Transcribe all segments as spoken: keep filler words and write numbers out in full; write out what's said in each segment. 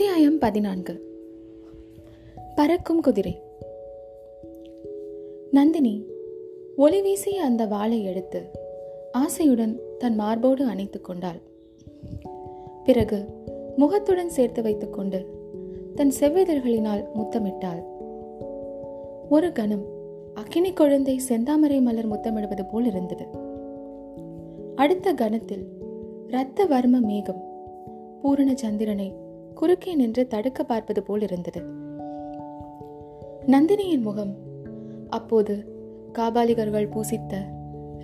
அத்தியாயம் பதினான்கு. பறக்கும் குதிரை. நந்தினி ஒளி வீசிய அந்த வாளை எடுத்து ஆசையுடன் தன் மார்போடு அணைத்துக் கொண்டாள். பிறகு முகத்துடன் சேர்த்து வைத்துக் கொண்டு தன் செவ்விதழ்களினால் முத்தமிட்டாள். ஒரு கணம் அக்கினி குழந்தை செந்தாமரை மலர் முத்தமிடுவது போல் இருந்தது. அடுத்த கணத்தில் இரத்த வர்ம மேகம் பூரண சந்திரனை குறுக்கே நின்று தடுக்க பார்ப்பது போல் இருந்தது. நந்தினியின் முகம் அப்போது காபாலிகர்கள் பூசித்த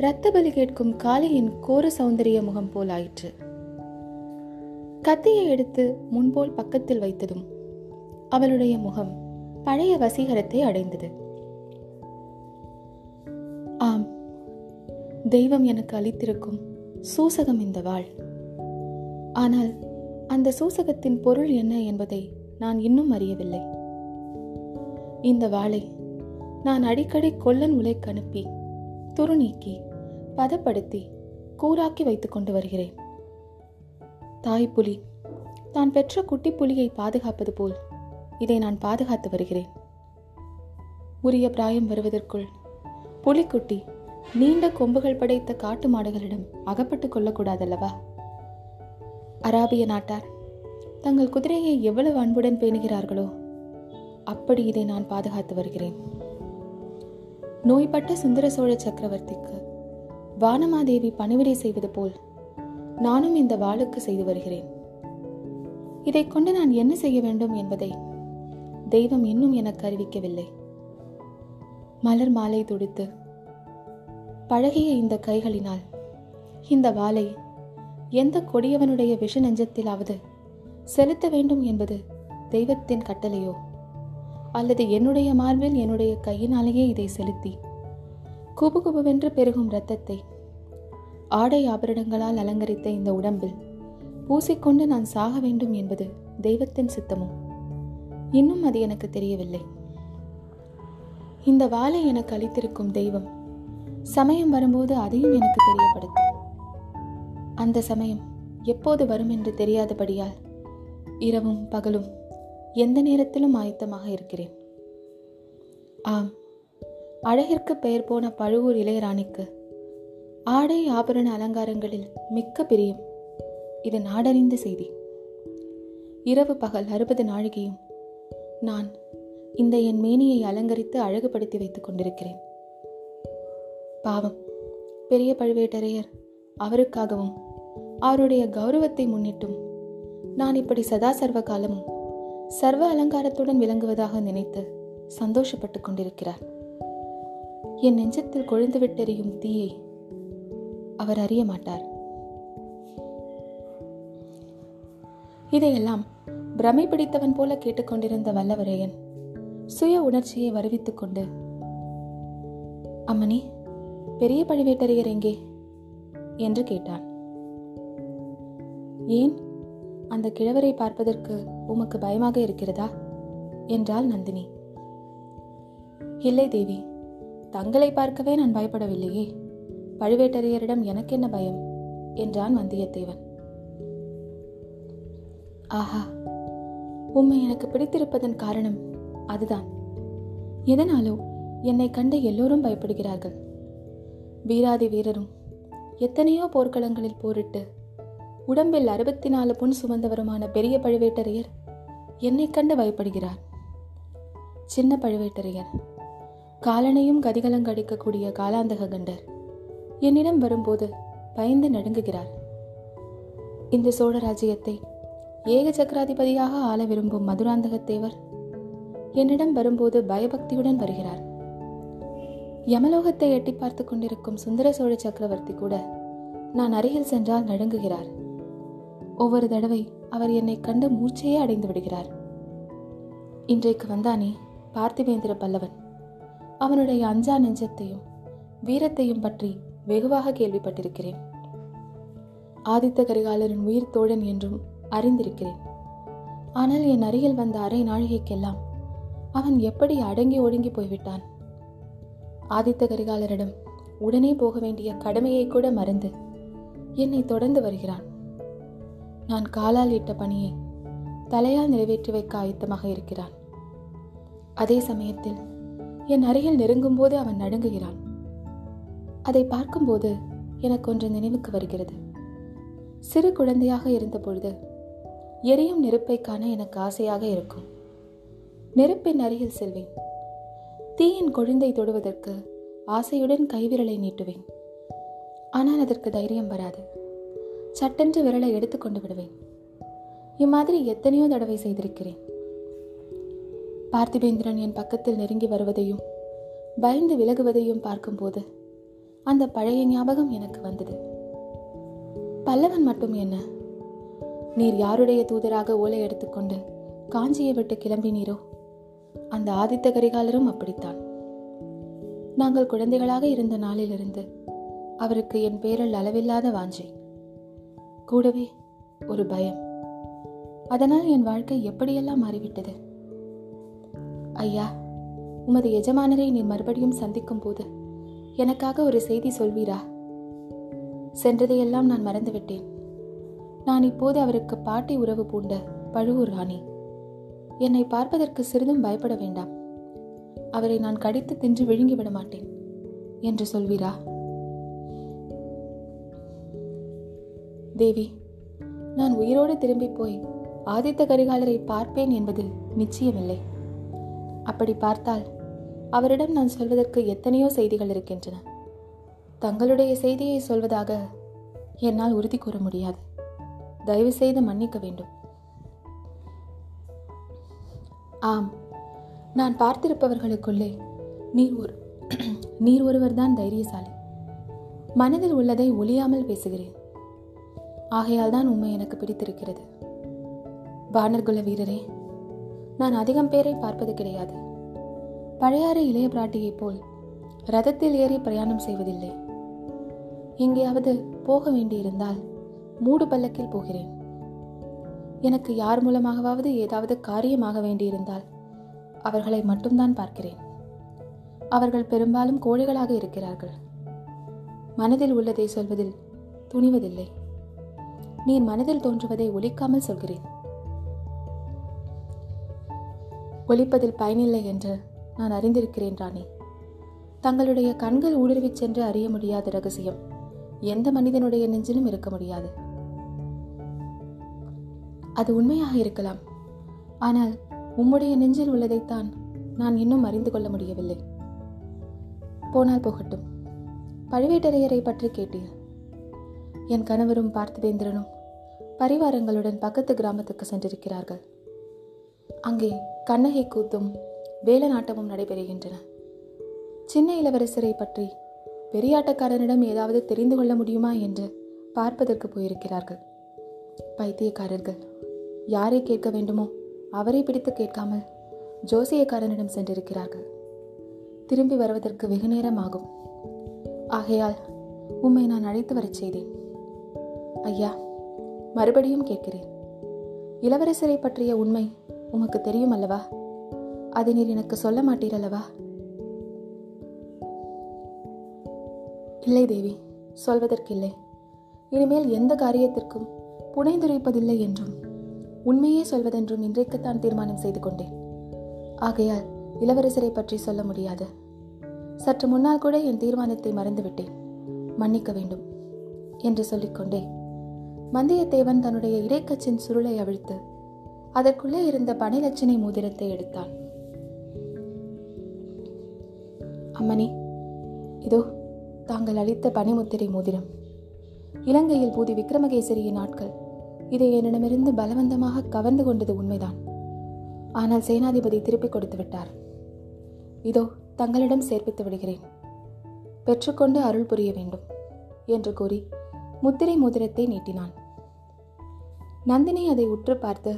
இரத்த பலி கேட்கும் காளியின் கோர சௌந்தரிய முகம் போல் ஆயிற்று. கத்தியை எடுத்து முன்போல் பக்கத்தில் வைத்ததும் அவளுடைய முகம் பழைய வசீகரத்தை அடைந்தது. ஆம், தெய்வம் எனக்கு அளித்திருக்கும் சூசகம் இந்த வாள். ஆனால் அந்த சூசகத்தின் பொருள் என்ன என்பதை நான் இன்னும் அறியவில்லை. இந்த வாளை நான் அடிக்கடி கொல்லன் உலைக்கு அனுப்பி துருநீக்கி பதப்படுத்தி கூராக்கி வைத்துக் கொண்டு வருகிறேன். தாய்ப்புலி தான் பெற்ற குட்டி புலியை பாதுகாப்பது போல் இதை நான் பாதுகாத்து வருகிறேன். உரிய பிராயம் வருவதற்குள் புலிக்குட்டி நீண்ட கொம்புகள் படைத்த காட்டு மாடுகளிடம் அகப்பட்டுக் கொள்ளக்கூடாதல்லவா? அராபிய நாட்டார் தங்கள் குதிரையை எவ்வளவு அன்புடன் பேணுகிறார்களோ அப்படி இதை நான் பாதுகாத்து வருகிறேன். நோய்பட்ட சுந்தர சோழ சக்கரவர்த்திக்கு வானமாதேவி பணிவிடை செய்வது போல் நானும் இந்த வாளுக்கு செய்து வருகிறேன். இதை கொண்டு நான் என்ன செய்ய வேண்டும் என்பதை தெய்வம் இன்னும் எனக்கு அறிவிக்கவில்லை. மலர் மாலை தொடுத்து பழகிய இந்த கைகளினால் இந்த வாளை எந்த கொடியவனுடைய விஷ நெஞ்சத்திலாவது செலுத்த வேண்டும் என்பது தெய்வத்தின் கட்டளையோ அல்லது என்னுடைய மார்பில் என்னுடைய கையினாலேயே இதை செலுத்தி குபு குபுவென்று பெருகும் இரத்தத்தை ஆடை ஆபரணங்களால் அலங்கரித்த இந்த உடம்பில் பூசிக்கொண்டு நான் சாக வேண்டும் என்பது தெய்வத்தின் சித்தமோ இன்னும் அது எனக்கு தெரியவில்லை. இந்த வாளை எனக்கு அளித்திருக்கும் தெய்வம் சமயம் வரும்போது அதையும் எனக்கு தெரியப்படுத்தும். அந்த சமயம் எப்போது வரும் என்று தெரியாதபடியால் இரவும் பகலும் எந்த நேரத்திலும் ஆயத்தமாக இருக்கிறேன். ஆம், அழகிற்கு பெயர் போன பழுவூர் இளையராணிக்கு ஆடை ஆபரண அலங்காரங்களில் மிக்க பிரியம். இது நாடறிந்த செய்தி. இரவு பகல் அறுபது நாழிகையும் நான் இந்த என் மேனியை அலங்கரித்து அழகுபடுத்தி வைத்துக் கொண்டிருக்கிறேன். பாவம், பெரிய பழுவேட்டரையர் அவருக்காகவும் அவருடைய கௌரவத்தை முன்னிட்டும் நான் இப்படி சதா சர்வ காலமும் சர்வ அலங்காரத்துடன் விளங்குவதாக நினைத்து சந்தோஷப்பட்டு கொண்டிருக்கிறார். என் நெஞ்சத்தில் கொழுந்து விட்டெறியும் தீயை அவர் அறிய மாட்டார். இதையெல்லாம் பிரமை பிடித்தவன் போல கேட்டுக்கொண்டிருந்த வல்லவரையன் சுய உணர்ச்சியை வருவித்துக் கொண்டு, அம்மணி, பெரிய பழுவேட்டரையர் எங்கே என்று கேட்டான். ஏன், அந்த கிழவரை பார்ப்பதற்கு உமக்கு பயமாக இருக்கிறதா என்றாள் நந்தினி. இல்லை தேவி, தங்களை பார்க்கவே நான் பயப்படவில்லையே, பழுவேட்டரையரிடம் எனக்கென்ன பயம் என்றான் வந்தியத்தேவன். ஆஹா, உம்மை எனக்கு பிடித்திருப்பதன் காரணம் அதுதான். எதனாலோ என்னை கண்டு எல்லோரும் பயப்படுகிறார்கள். வீராதி வீரரும் எத்தனையோ போர்க்களங்களில் போரிட்டு உடம்பில் அறுபத்தி நாலு புண் சுமந்தவருமான பெரிய பழுவேட்டரையர் என்னை கண்டு பயப்படுகிறார். சின்ன பழுவேட்டரையர், காலனையும் கதிகலங்கடிக்கக்கூடிய காலாந்தக கண்டர் என்னிடம் வரும்போது பயந்து நடுங்குகிறார். இந்த சோழ ராஜ்யத்தை ஏக சக்கராதிபதியாக ஆள விரும்பும் மதுராந்தகத்தேவர் என்னிடம் வரும்போது பயபக்தியுடன் வருகிறார். யமலோகத்தை எட்டி பார்த்து கொண்டிருக்கும் சுந்தர சோழ சக்கரவர்த்தி கூட நான் அருகில் சென்றால் நடுங்குகிறார். ஒவ்வொரு தடவை அவர் என்னை கண்டு மூச்சையே அடைந்து விடுகிறார். இன்றைக்கு வந்தானே பார்த்திவேந்திர பல்லவன், அவனுடைய அஞ்சா நெஞ்சத்தையும் வீரத்தையும் பற்றி வெகுவாக கேள்விப்பட்டிருக்கிறேன். ஆதித்த கரிகாலரின் உயிர் தோழன் என்றும் அறிந்திருக்கிறேன். ஆனால் என் அருகில் வந்த அரை நாழிகைக்கெல்லாம் அவன் எப்படி அடங்கி ஒடுங்கி போய்விட்டான். ஆதித்த கரிகாலரிடம் உடனே போக வேண்டிய கடமையை கூட மறந்து என்னை தொடர்ந்து வருகிறான். நான் காலால் இட்ட பணியை தலையால் நிறைவேற்றி வைக்க ஆயத்தமாக இருக்கிறான். அதே சமயத்தில் என் அருகில் நெருங்கும் போது அவன் நடுங்குகிறான். அதை பார்க்கும்போது எனக்கு ஒன்று நினைவுக்கு வருகிறது. சிறு குழந்தையாக இருந்தபொழுது எரியும் நெருப்பை காண எனக்கு ஆசையாக இருக்கும். நெருப்பின் அருகில் செல்வேன். தீயின் கொழுந்தை தொடுவதற்கு ஆசையுடன் கைவிரலை நீட்டுவேன். ஆனால் அதற்கு தைரியம் வராது. சட்டென்று விரலை எடுத்துக்கொண்டு விடுவேன். இம்மாதிரி எத்தனையோ தடவை செய்திருக்கிறேன். பார்த்திபேந்திரன் என் பக்கத்தில் நெருங்கி வருவதையும் பயந்து விலகுவதையும் பார்க்கும்போது அந்த பழைய ஞாபகம் எனக்கு வந்தது. பல்லவன் மட்டும் என்ன, நீர் யாருடைய தூதராக ஓலை எடுத்துக்கொண்டு காஞ்சியை விட்டு கிளம்பினீரோ, அந்த ஆதித்த கரிகாலரும் அப்படித்தான். நாங்கள் குழந்தைகளாக இருந்த நாளிலிருந்து அவருக்கு என் பேரில் அளவில்லாத வாஞ்சை, கூடவே ஒரு பயம். அதனால் என் வாழ்க்கை எப்படியெல்லாம் மாறிவிட்டது. ஐயா, உமது எஜமானரை நீ மறுபடியும் சந்திக்கும் போது எனக்காக ஒரு செய்தி சொல்வீரா? சென்றதையெல்லாம் நான் மறந்துவிட்டேன். நான் இப்போது அவருக்கு பாட்டி உறவு பூண்ட பழுவூர் ராணி. என்னை பார்ப்பதற்கு சிறிதும் பயப்பட வேண்டாம், அவரை நான் கடித்து தின்று விழுங்கிவிட மாட்டேன் என்று சொல்வீரா? தேவி, நான் உயிரோடு திரும்பி போய் ஆதித்த கரிகாலரை பார்ப்பேன் என்பது நிச்சயமில்லை. அப்படி பார்த்தால் அவரிடம் நான் சொல்வதற்கு எத்தனையோ செய்திகள் இருக்கின்றன. தங்களுடைய செய்தியை சொல்வதாக என்னால் உறுதி கூற முடியாது. தயவு செய்து மன்னிக்க வேண்டும். ஆம், நான் பார்த்திருப்பவர்களுக்குள்ளே நீர் ஒரு நீர் ஒருவர்தான் தைரியசாலி. மனதில் உள்ளதை ஒளியாமல் பேசுகிறேன். ஆகையால் தான் உண்மை எனக்கு பிடித்திருக்கிறது. வானர்குல வீரரே, நான் அதிகம் பேரை பார்ப்பது கிடையாது. பழையாறு இளைய பிராட்டியைப் போல் ரதத்தில் ஏறி பிரயாணம் செய்வதில்லை. எங்கேயாவது போக வேண்டியிருந்தால் மூடு பல்லக்கில் போகிறேன். எனக்கு யார் மூலமாகவாவது ஏதாவது காரியமாக வேண்டியிருந்தால் அவர்களை மட்டும்தான் பார்க்கிறேன். அவர்கள் பெரும்பாலும் கோழைகளாக இருக்கிறார்கள். மனதில் உள்ளதை சொல்வதில் துணிவதில்லை. நீர் மனதில் தோன்றுவதை ஒலிக்காமல் சொல்கிறேன். ஒலிப்பதில் பயனில்லை என்று நான் அறிந்திருக்கிறேன் ராணி. தங்களுடைய கண்கள் ஊடுருவிச் சென்று அறிய முடியாத ரகசியம் எந்த மனிதனுடைய நெஞ்சிலும் இருக்க முடியாது. அது உண்மையாக இருக்கலாம். ஆனால் உம்முடைய நெஞ்சில் உள்ளதைத்தான் நான் இன்னும் அறிந்து கொள்ள முடியவில்லை. போனால் போகட்டும். பழுவேட்டரையரை பற்றி கேட்டீர். என் கணவரும் பார்த்திபேந்திரனும் பரிவாரங்களுடன் பக்கத்து கிராமத்துக்கு சென்றிருக்கிறார்கள். அங்கே கண்ணகை கூத்தும் வேலநாட்டமும் நடைபெறுகின்றன. சின்ன இளவரசரை பற்றி பெரியாட்டக்காரனிடம் ஏதாவது தெரிந்து கொள்ள முடியுமா என்று பார்ப்பதற்கு போயிருக்கிறார்கள். பைத்தியக்காரர்கள், யாரை கேட்க வேண்டுமோ அவரை பிடித்து கேட்காமல் ஜோசியக்காரனிடம் சென்றிருக்கிறார்கள். திரும்பி வருவதற்கு வெகு நேரம் ஆகும். ஆகையால் உம்மை நான் அழைத்து வரச் செய்தேன். ஐயா, மறுபடியும் கேட்கிறேன். இளவரசரை பற்றிய உண்மை உமக்கு தெரியும் அல்லவா? அதை நீர் எனக்கு சொல்ல மாட்டீரல்லவா? இல்லை தேவி, சொல்வதற்கில்லை. இனிமேல் எந்த காரியத்திற்கும் புனைந்துரைப்பதில்லை என்றும் உண்மையே சொல்வதென்றும் இன்றைக்குத்தான் தீர்மானம் செய்து கொண்டேன். ஆகையால் இளவரசரை பற்றி சொல்ல முடியாது. சற்று முன்னால் கூட என் தீர்மானத்தை மறந்துவிட்டேன், மன்னிக்க வேண்டும் என்று சொல்லிக்கொண்டே வந்தியத்தேவன் தன்னுடைய இடைக்கச்சின் சுருளை அவிழ்த்து அதற்குள்ளே இருந்த பனிலட்சணை மோதிரத்தை எடுத்தான். அம்மணி, இதோ தாங்கள் அளித்த பனிமுத்திரை மோதிரம். இலங்கையில் பூதி விக்ரமகேசரியின் ஆட்கள் இதை என்னிடமிருந்து பலவந்தமாக கவர்ந்து கொண்டது உண்மைதான். ஆனால் சேனாதிபதி திருப்பிக் கொடுத்து விட்டார். இதோ தங்களிடம் சேர்ப்பித்து விடுகிறேன். பெற்றுக்கொண்டு அருள் புரிய வேண்டும் என்று கூறி முத்திரை மோதிரத்தை நீட்டினான். நந்தினி அதை உற்று பார்த்து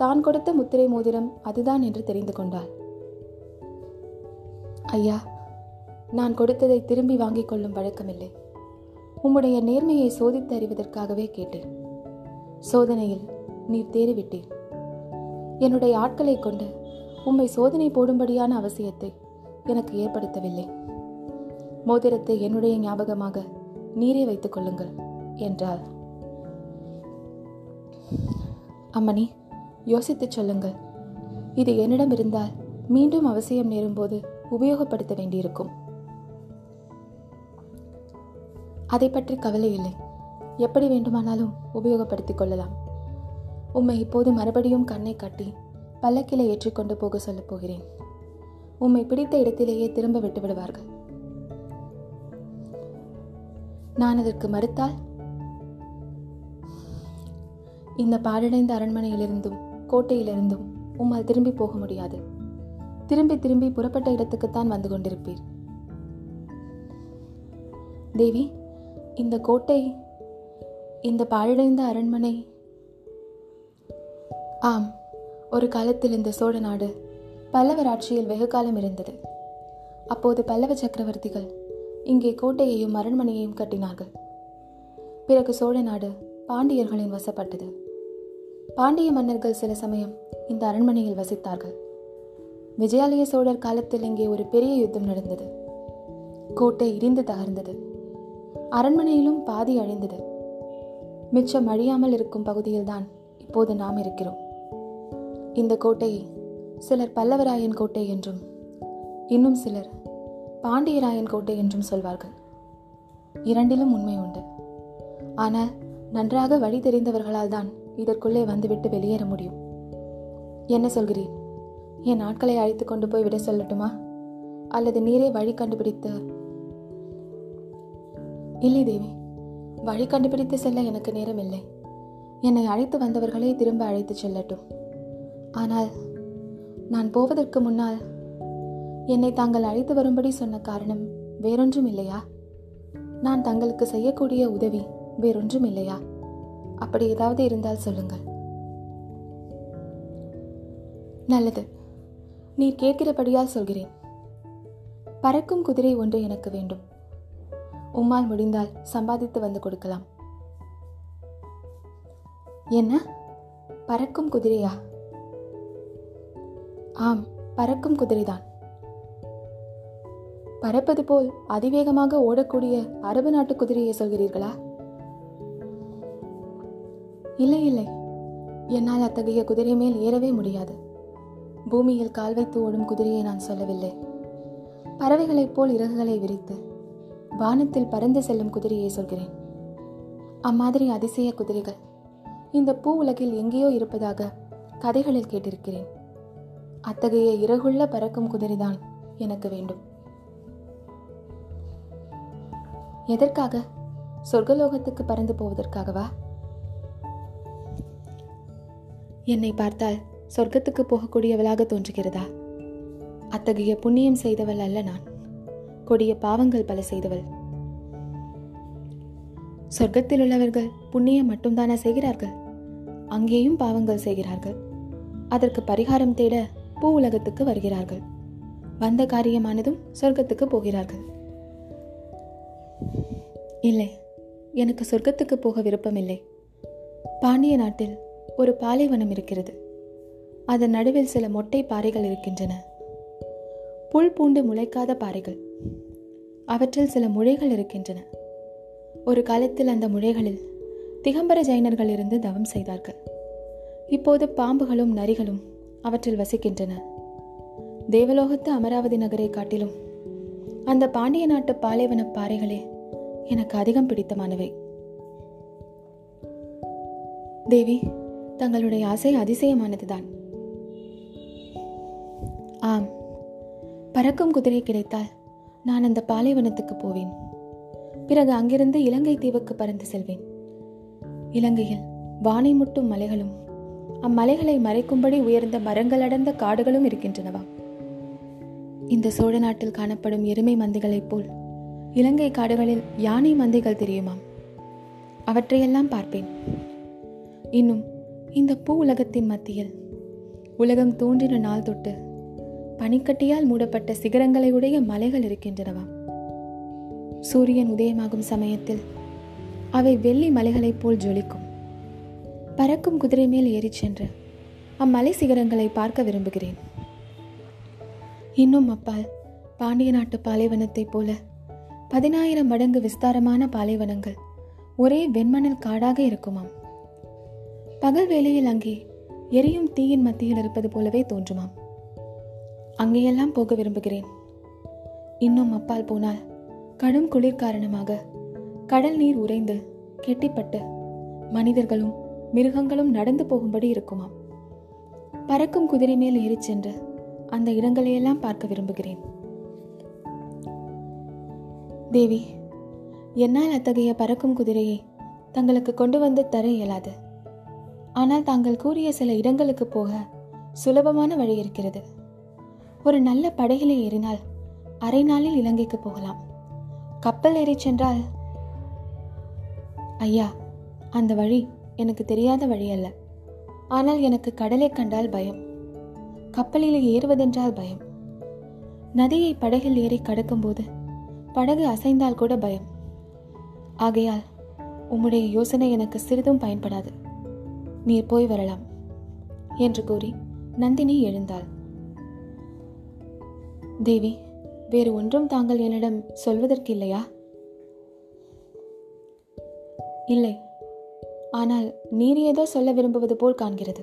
தான் கொடுத்த முத்திரை மோதிரம் அதுதான் என்று தெரிந்து கொண்டாள். ஐயா, நான் கொடுத்ததை திரும்பி வாங்கிக் கொள்ளும் வழக்கமில்லை. உம்முடைய நேர்மையை சோதித்து அறிவதற்காகவே கேட்டேன். சோதனையில் நீர் தேறிவிட்டீர். என்னுடைய ஆட்களை கொண்டு உம்மை சோதனை போடும்படியான அவசியத்தை எனக்கு ஏற்படுத்தவில்லை. மோதிரத்தை என்னுடைய ஞாபகமாக நீரே வைத்துக் கொள்ளுங்கள் என்றாள். அம்மணி, யோசித்துச் சொல்லுங்கள். இது என்னிடம் இருந்தால் மீண்டும் அவசியம் நேரும்போது உபயோகப்படுத்த வேண்டியிருக்கும். அதை பற்றி கவலை இல்லை. எப்படி வேண்டுமானாலும் உபயோகப்படுத்திக் கொள்ளலாம். உம்மை இப்போது மறுபடியும் கண்ணை கட்டி பல்லக்கிலே ஏற்றிக்கொண்டு போக சொல்லப் போகிறேன். உம்மை பிடித்த இடத்திலேயே திரும்ப விட்டு விடுவார்கள். நான் அதற்கு மறுத்தால் இந்த பாழடைந்த அரண்மனையிலிருந்தும் கோட்டையிலிருந்தும் உம்மால் திரும்பி போக முடியாது. திரும்பி திரும்பி புறப்பட்ட இடத்துக்குத்தான் வந்து கொண்டிருப்பீர். தேவி, இந்த கோட்டை, இந்த பாழடைந்த அரண்மனை, ஆம், ஒரு காலத்தில் இந்த சோழ நாடு பல்லவர் ஆட்சியில் வெகு காலம் இருந்தது. அப்போது பல்லவ சக்கரவர்த்திகள் இங்கே கோட்டையையும் அரண்மனையையும் கட்டினார்கள். பிறகு சோழ நாடு பாண்டியர்களின் வசப்பட்டது. பாண்டிய மன்னர்கள் சில சமயம் இந்த அரண்மனையில் வசித்தார்கள். விஜயாலய சோழர் காலத்தில் இங்கே ஒரு பெரிய யுத்தம் நடந்தது. கோட்டை இடிந்து தகர்ந்தது. அரண்மனையிலும் பாதி அழிந்தது. மிச்சம் அழியாமல் இருக்கும் பகுதியில்தான் இப்போது நாம் இருக்கிறோம். இந்த கோட்டையை சிலர் பல்லவராயன் கோட்டை என்றும் இன்னும் சிலர் பாண்டியராயன் கோட்டை என்றும் சொல்வார்கள். இரண்டிலும் உண்மை உண்டு. ஆனால் நன்றாக வழி தெரிந்தவர்களால் தான் இதற்குள்ளே வந்துவிட்டு வெளியேற முடியும். என்ன சொல்கிறேன்? என் ஆட்களை அழைத்து கொண்டு போய் விட சொல்லட்டுமா? அல்லது நீரே வழி கண்டுபிடித்து... இல்லை தேவி, வழி கண்டுபிடித்து செல்ல எனக்கு நேரம் இல்லை. என்னை அழைத்து வந்தவர்களே திரும்ப அழைத்து செல்லட்டும். ஆனால் நான் போவதற்கு முன்னால் என்னை தாங்கள் அழைத்து வரும்படி சொன்ன காரணம் வேறொன்றும் இல்லையா? நான் தங்களுக்கு செய்யக்கூடிய உதவி வேறொன்றும் இல்லையா? அப்படி ஏதாவது இருந்தால் சொல்லுங்கள். நல்லது, நீ கேட்கிறபடியால் சொல்கிறேன். பறக்கும் குதிரை ஒன்று எனக்கு வேண்டும். உம்மால் முடிந்தால் சம்பாதித்து வந்து கொடுக்கலாம். என்ன, பறக்கும் குதிரையா? ஆம், பறக்கும் குதிரைதான். பறப்பது போல் அதிவேகமாக ஓடக்கூடிய அரபு நாட்டு குதிரையை சொல்கிறீர்களா? இல்லை இல்லை, என்னால் அத்தகைய குதிரை மேல் ஏறவே முடியாது. பூமியில் கால் வைத்து ஓடும் குதிரையை நான் சொல்லவில்லை. பறவைகளைப் போல் இறகுகளை விரித்து வானத்தில் பறந்து செல்லும் குதிரையை சொல்கிறேன். அம்மாதிரி அதிசய குதிரைகள் இந்த பூ உலகில் எங்கேயோ இருப்பதாக கதைகளில் கேட்டிருக்கிறேன். அத்தகைய இறகுள்ள பறக்கும் குதிரைதான் எனக்கு வேண்டும். எதற்காக? சொர்க்கலோகத்துக்கு பறந்து போவதற்காகவா? என்னை பார்த்தால் சொர்க்கத்துக்கு போகக்கூடியவளாக தோன்றுகிறதா? அத்தகைய புண்ணியம் செய்தவள் அல்ல நான். கொடிய பாவங்கள் பல செய்தவள். சொர்க்கத்தில் உள்ளவர்கள் புண்ணியம் மட்டும்தானா செய்கிறார்கள்? அங்கேயும் பாவங்கள் செய்கிறார்கள். அதற்கு பரிகாரம் தேட பூ உலகத்துக்கு வருகிறார்கள். வந்த காரியமானதும் சொர்க்கத்துக்கு போகிறார்கள். இல்லை, எனக்கு சொர்க்கத்துக்கு போக விருப்பமில்லை. பாண்டிய நாட்டில் ஒரு பாலைவனம் இருக்கிறது. அதன் நடுவில் சில மொட்டை பாறைகள் இருக்கின்றன. புல் பூண்டு முளைக்காத பாறைகள். அவற்றில் சில முளைகள் இருக்கின்றன. ஒரு காலத்தில் அந்த முளைகளில் திகம்பர ஜைனர்கள் இருந்து தவம் செய்தார்கள். இப்போது பாம்புகளும் நரிகளும் அவற்றில் வசிக்கின்றன. தேவலோகத்து அமராவதி நகரை காட்டிலும் அந்த பாண்டிய நாட்டு பாலைவன பாறைகளே எனக்கு அதிகம் பிடித்தமானவை. தேவி, தங்களுடைய ஆசை அதிசயமானதுதான். ஆம், பறக்கும் குதிரை கிடைத்தால் நான் அந்த பாலைவனத்துக்கு போவேன். பிறகு அங்கிருந்து இலங்கை தீவுக்கு பறந்து செல்வேன். இலங்கையில் வானை முட்டும் மலைகளும் அம்மலைகளை மறைக்கும்படி உயர்ந்த மரங்கள் அடர்ந்த காடுகளும் இருக்கின்றனவா? இந்த சோழ நாட்டில் காணப்படும் எருமை மந்தைகளைப் போல் இலங்கை காடுகளில் யானை மந்தைகள் தெரியுமாம். அவற்றையெல்லாம் பார்ப்பேன். இன்னும் இந்த பூ உலகத்தின் மத்தியில் உலகம் தோன்றின நாள் தொட்டு பனிக்கட்டியால் மூடப்பட்ட சிகரங்களை உடைய மலைகள் இருக்கின்றனவா? சூரியன் உதயமாகும் சமயத்தில் அவை வெள்ளி மலைகளைப் போல் ஜொலிக்கும். பறக்கும் குதிரை மேல் ஏறி சென்று அம்மலை சிகரங்களை பார்க்க விரும்புகிறேன். இன்னும் அப்பால் பாண்டிய நாட்டு பாலைவனத்தைப் போல பதினாயிரம் மடங்கு விஸ்தாரமான பாலைவனங்கள் ஒரே வெண்மணல் காடாக இருக்குமாம். பகல் வேளையில் அங்கே எரியும் தீயின் மத்தியில் இருப்பது போலவே தோன்றுமாம். அங்கேயெல்லாம் போக விரும்புகிறேன். இன்னும் அப்பால் போனால் கடும் குளிர் காரணமாக கடல் நீர் உறைந்து கெட்டிப்பட்டு மனிதர்களும் மிருகங்களும் நடந்து போகும்படி இருக்குமாம். பறக்கும் குதிரை மேல் ஏறி சென்று அந்த இடங்களையெல்லாம் பார்க்க விரும்புகிறேன். தேவி, என்னால் அத்தகைய பறக்கும் குதிரையை தங்களுக்கு கொண்டு வந்து தர இயலாது. ஆனால் தாங்கள் கூறிய சில இடங்களுக்கு போக சுலபமான வழி இருக்கிறது. ஒரு நல்ல படகிலே ஏறினால் அரை நாளில் இலங்கைக்கு போகலாம். கப்பல் ஏறி சென்றால்... ஐயா, அந்த வழி எனக்கு தெரியாத வழி அல்ல. ஆனால் எனக்கு கடலை கண்டால் பயம், கப்பலில் ஏறுவதென்றால் பயம். நதியை படகில் ஏறி கடக்கும்போது படகு அசைந்தால் கூட பயம். ஆகையால் உம்முடைய யோசனை எனக்கு சிறிதும் பயன்படாது. நீர் போய் வரலாம் என்று கூறி நந்தினி எழுந்தாள். தேவி, வேறு ஒன்றும் தாங்கள் என்னிடம் சொல்வதற்கு இல்லையா? இல்லை, ஆனால் நீர் ஏதோ சொல்ல விரும்புவது போல் காண்கிறது.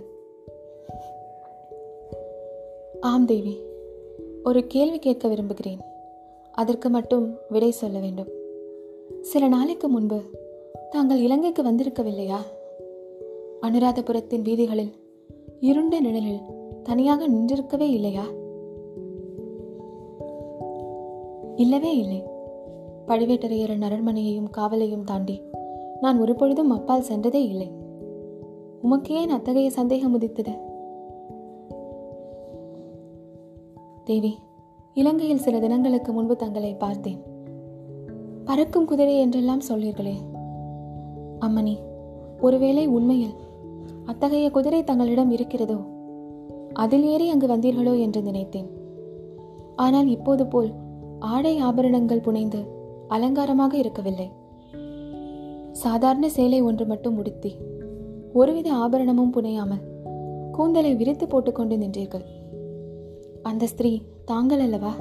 ஆம் தேவி, ஒரு கேள்வி கேட்க விரும்புகிறேன். அதற்கு மட்டும் விடை சொல்ல வேண்டும். சில நாளைக்கு முன்பு தாங்கள் இலங்கைக்கு வந்திருக்கவில்லையா? அனுராதபுரத்தின் வீதிகளில் இருண்ட நிழலில் தனியாக நின்றிருக்கவே இல்லையா? இல்லவே இல்லை. பழுவேட்டரையரின் அரண்மனையையும் காவலையும் தாண்டி நான் ஒரு பொழுதும் அப்பால் சென்றதே இல்லை. உமக்கு ஏன் அத்தகைய சந்தேகம் உதித்தது? தேவி, இலங்கையில் சில தினங்களுக்கு முன்பு தங்களை பார்த்தேன். பறக்கும் குதிரை என்றெல்லாம் சொல்லீர்களே அம்மணி, ஒருவேளை உண்மையில் அத்தகைய குதிரை தங்களிடம் இருக்கிறதோ, அதில் ஏறி அங்கு வந்தீர்களோ என்று நினைத்தேன். ஆனால் இப்போது போல் ஆடை ஆபரணங்கள் புனைந்து அலங்காரமாக இருக்கவில்லை. சாதாரண சேலை ஒன்று மட்டும் உடுத்தி ஒருவித ஆபரணமும் புனையாமல் கூந்தலை விரித்து போட்டுக்கொண்டு நின்றீர்கள். அந்த ஸ்திரீ தாங்கள் அல்லவா?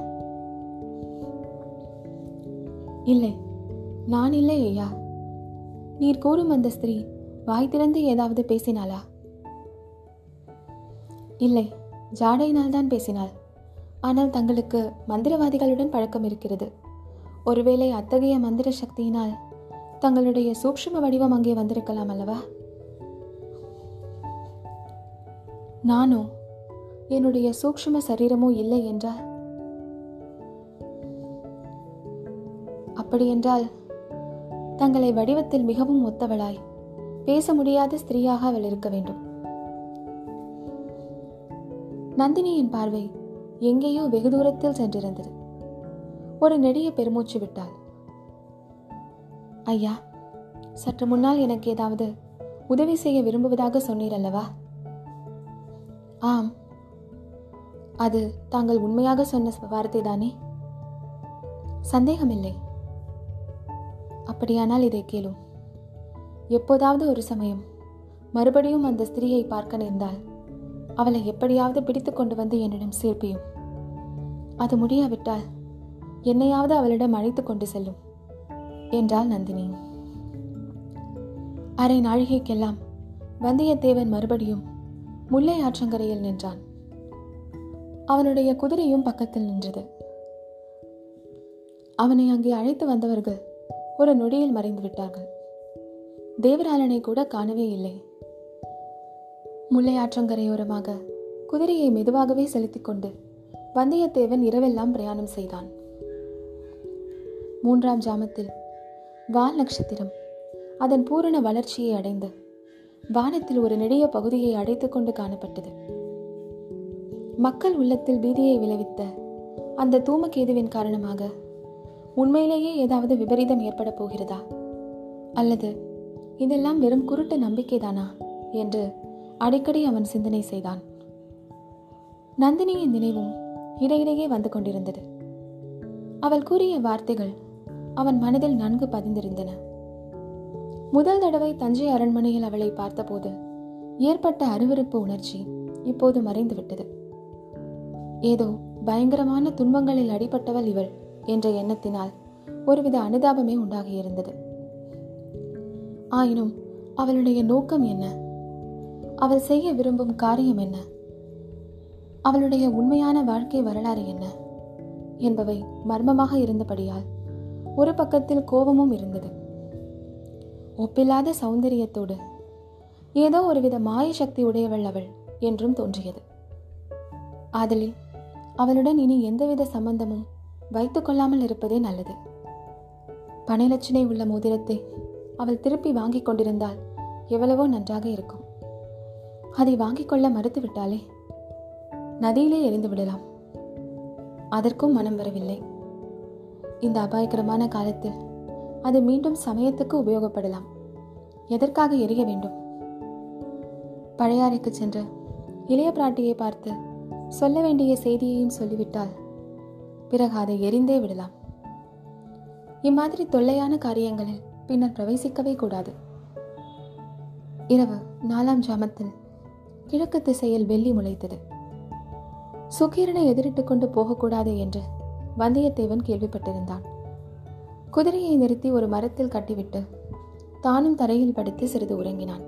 இல்லை, நான் இல்லை ஐயா. நீர் கூறும் அந்த ஸ்திரீ வாய் திறந்து ஏதாவது பேசினாளா? இல்லை, ஜாடையினால் தான் பேசினாள். ஆனால் தங்களுக்கு மந்திரவாதிகளுடன் பழக்கம் இருக்கிறது. ஒருவேளை அத்தகைய மந்திர சக்தியினால் தங்களுடைய சூக்ஷ்ம வடிவம் அங்கே வந்திருக்கலாம் அல்லவா? நானோ என்னுடைய சூக்ஷ்ம சரீரமோ இல்லை என்றால்? அப்படியென்றால் தங்களை வடிவத்தில் மிகவும் ஒத்தவளாய் பேச முடியாத ஸ்திரீயாக அவள் இருக்க வேண்டும். நந்தினியின் பார்வை எங்கேயோ வெகு தூரத்தில் சென்றிருந்தது. ஒரு நெடிய பெருமூச்சு விட்டாள். ஐயா, சற்று முன்னால் எனக்கு ஏதாவது உதவி செய்ய விரும்புவதாக சொன்னீர் அல்லவா? ஆம், அது தாங்கள் உண்மையாக சொன்ன வார்த்தை தானே? சந்தேகமில்லை. அப்படியானால் இதை கேளும். எப்போதாவது ஒரு சமயம் மறுபடியும் அந்த ஸ்திரீயை பார்க்க நேர்ந்தால் அவளை எப்படியாவது பிடித்து கொண்டு வந்து என்னிடம் சேர்ப்பியும். அது முடியாவிட்டால் என்னையாவது அவளிடம் அழைத்து கொண்டு செல்லும் என்றாள் நந்தினி. அரை நாழிகைக்கெல்லாம் வந்தியத்தேவன் மறுபடியும் முல்லை ஆற்றங்கரையில் நின்றான். அவனுடைய குதிரையும் பக்கத்தில் நின்றது. அவனை அங்கே அழைத்து வந்தவர்கள் ஒரு நொடியில் மறைந்து விட்டார்கள். தேவராளனை கூட காணவே இல்லை. முல்லை ஆற்றங்கரையோரமாக குதிரையை மெதுவாகவே செலுத்திக் கொண்டு வந்தியத்தேவன் இரவெல்லாம் பிரயாணம் செய்தான். மூன்றாம் ஜாமத்தில் வால் நட்சத்திரம் அதன் பூரண வளர்ச்சியை அடைந்து வானத்தில் ஒரு நெடிய பகுதியை அடைத்துக் கொண்டு காணப்பட்டது. மக்கள் உள்ளத்தில் பீதியை விளைவித்த அந்த தூமகேதுவின் காரணமாக உண்மையிலேயே ஏதாவது விபரீதம் ஏற்பட போகிறதா, அல்லது இதெல்லாம் வெறும் குருட்டு நம்பிக்கைதானா என்று அடிக்கடி அவன் சிந்தனை செய்தான். நந்தினியின் நினைவும் இடையிடையே வந்து கொண்டிருந்தது. அவள் கூறிய வார்த்தைகள் அவன் மனதில் நன்கு பதிந்திருந்தன. முதல் தடவை தஞ்சை அரண்மனையில் அவளை பார்த்தபோது ஏற்பட்ட அருவருப்பு உணர்ச்சி இப்போது மறைந்துவிட்டது. ஏதோ பயங்கரமான துன்பங்களில் அடிபட்டவள் இவள் என்ற எண்ணத்தினால் ஒருவித அனுதாபமே உண்டாகியிருந்தது. ஆயினும் அவளுடைய நோக்கம் என்ன? அவள் செய்ய விரும்பும் காரியம் என்ன, அவளுடைய உண்மையான வாழ்க்கை வரலாறு என்ன என்பவை மர்மமாக இருந்தபடியால் ஒரு பக்கத்தில் கோபமும் இருந்தது. ஒப்பில்லாத சௌந்தரியத்தோடு ஏதோ ஒருவித மாய சக்தி உடையவள் அவள் என்றும் தோன்றியது. ஆதலில் அவளுடன் இனி எந்தவித சம்பந்தமும் வைத்து கொள்ளாமல் இருப்பதே நல்லது. பனைலட்சணை உள்ள மோதிரத்தை அவள் திருப்பி வாங்கி கொண்டிருந்தால் எவ்வளவோ நன்றாக இருக்கும். அதை வாங்கிக் கொள்ள மறுத்துவிட்டாலே நதியிலே எரிந்து விடலாம். அதற்கும் மனம் வரவில்லை. இந்த அபாயகரமான காலத்தில் அது மீண்டும் சமயத்துக்கு உபயோகப்படலாம். எதற்காக எரிய வேண்டும்? பழையாறைக்கு சென்று இளைய பிராட்டியை பார்த்து சொல்ல வேண்டிய செய்தியையும் சொல்லிவிட்டால் பிறகு அதை எரிந்தே விடலாம். இம்மாதிரி தொல்லையான காரியங்களில் பின்னர் பிரவேசிக்கவே கூடாது. இரவு நாலாம் ஜாமத்தில் கிழக்கு திசையில் வெள்ளி முளைத்தது. சுக்கீரனை எதிரிட்டு கொண்டு போகக்கூடாது என்று வந்தியத்தேவன் கேள்விப்பட்டிருந்தான். குதிரையை நிறுத்தி ஒரு மரத்தில் கட்டிவிட்டு தானும் தரையில் படுத்து சிறிது உறங்கினான்.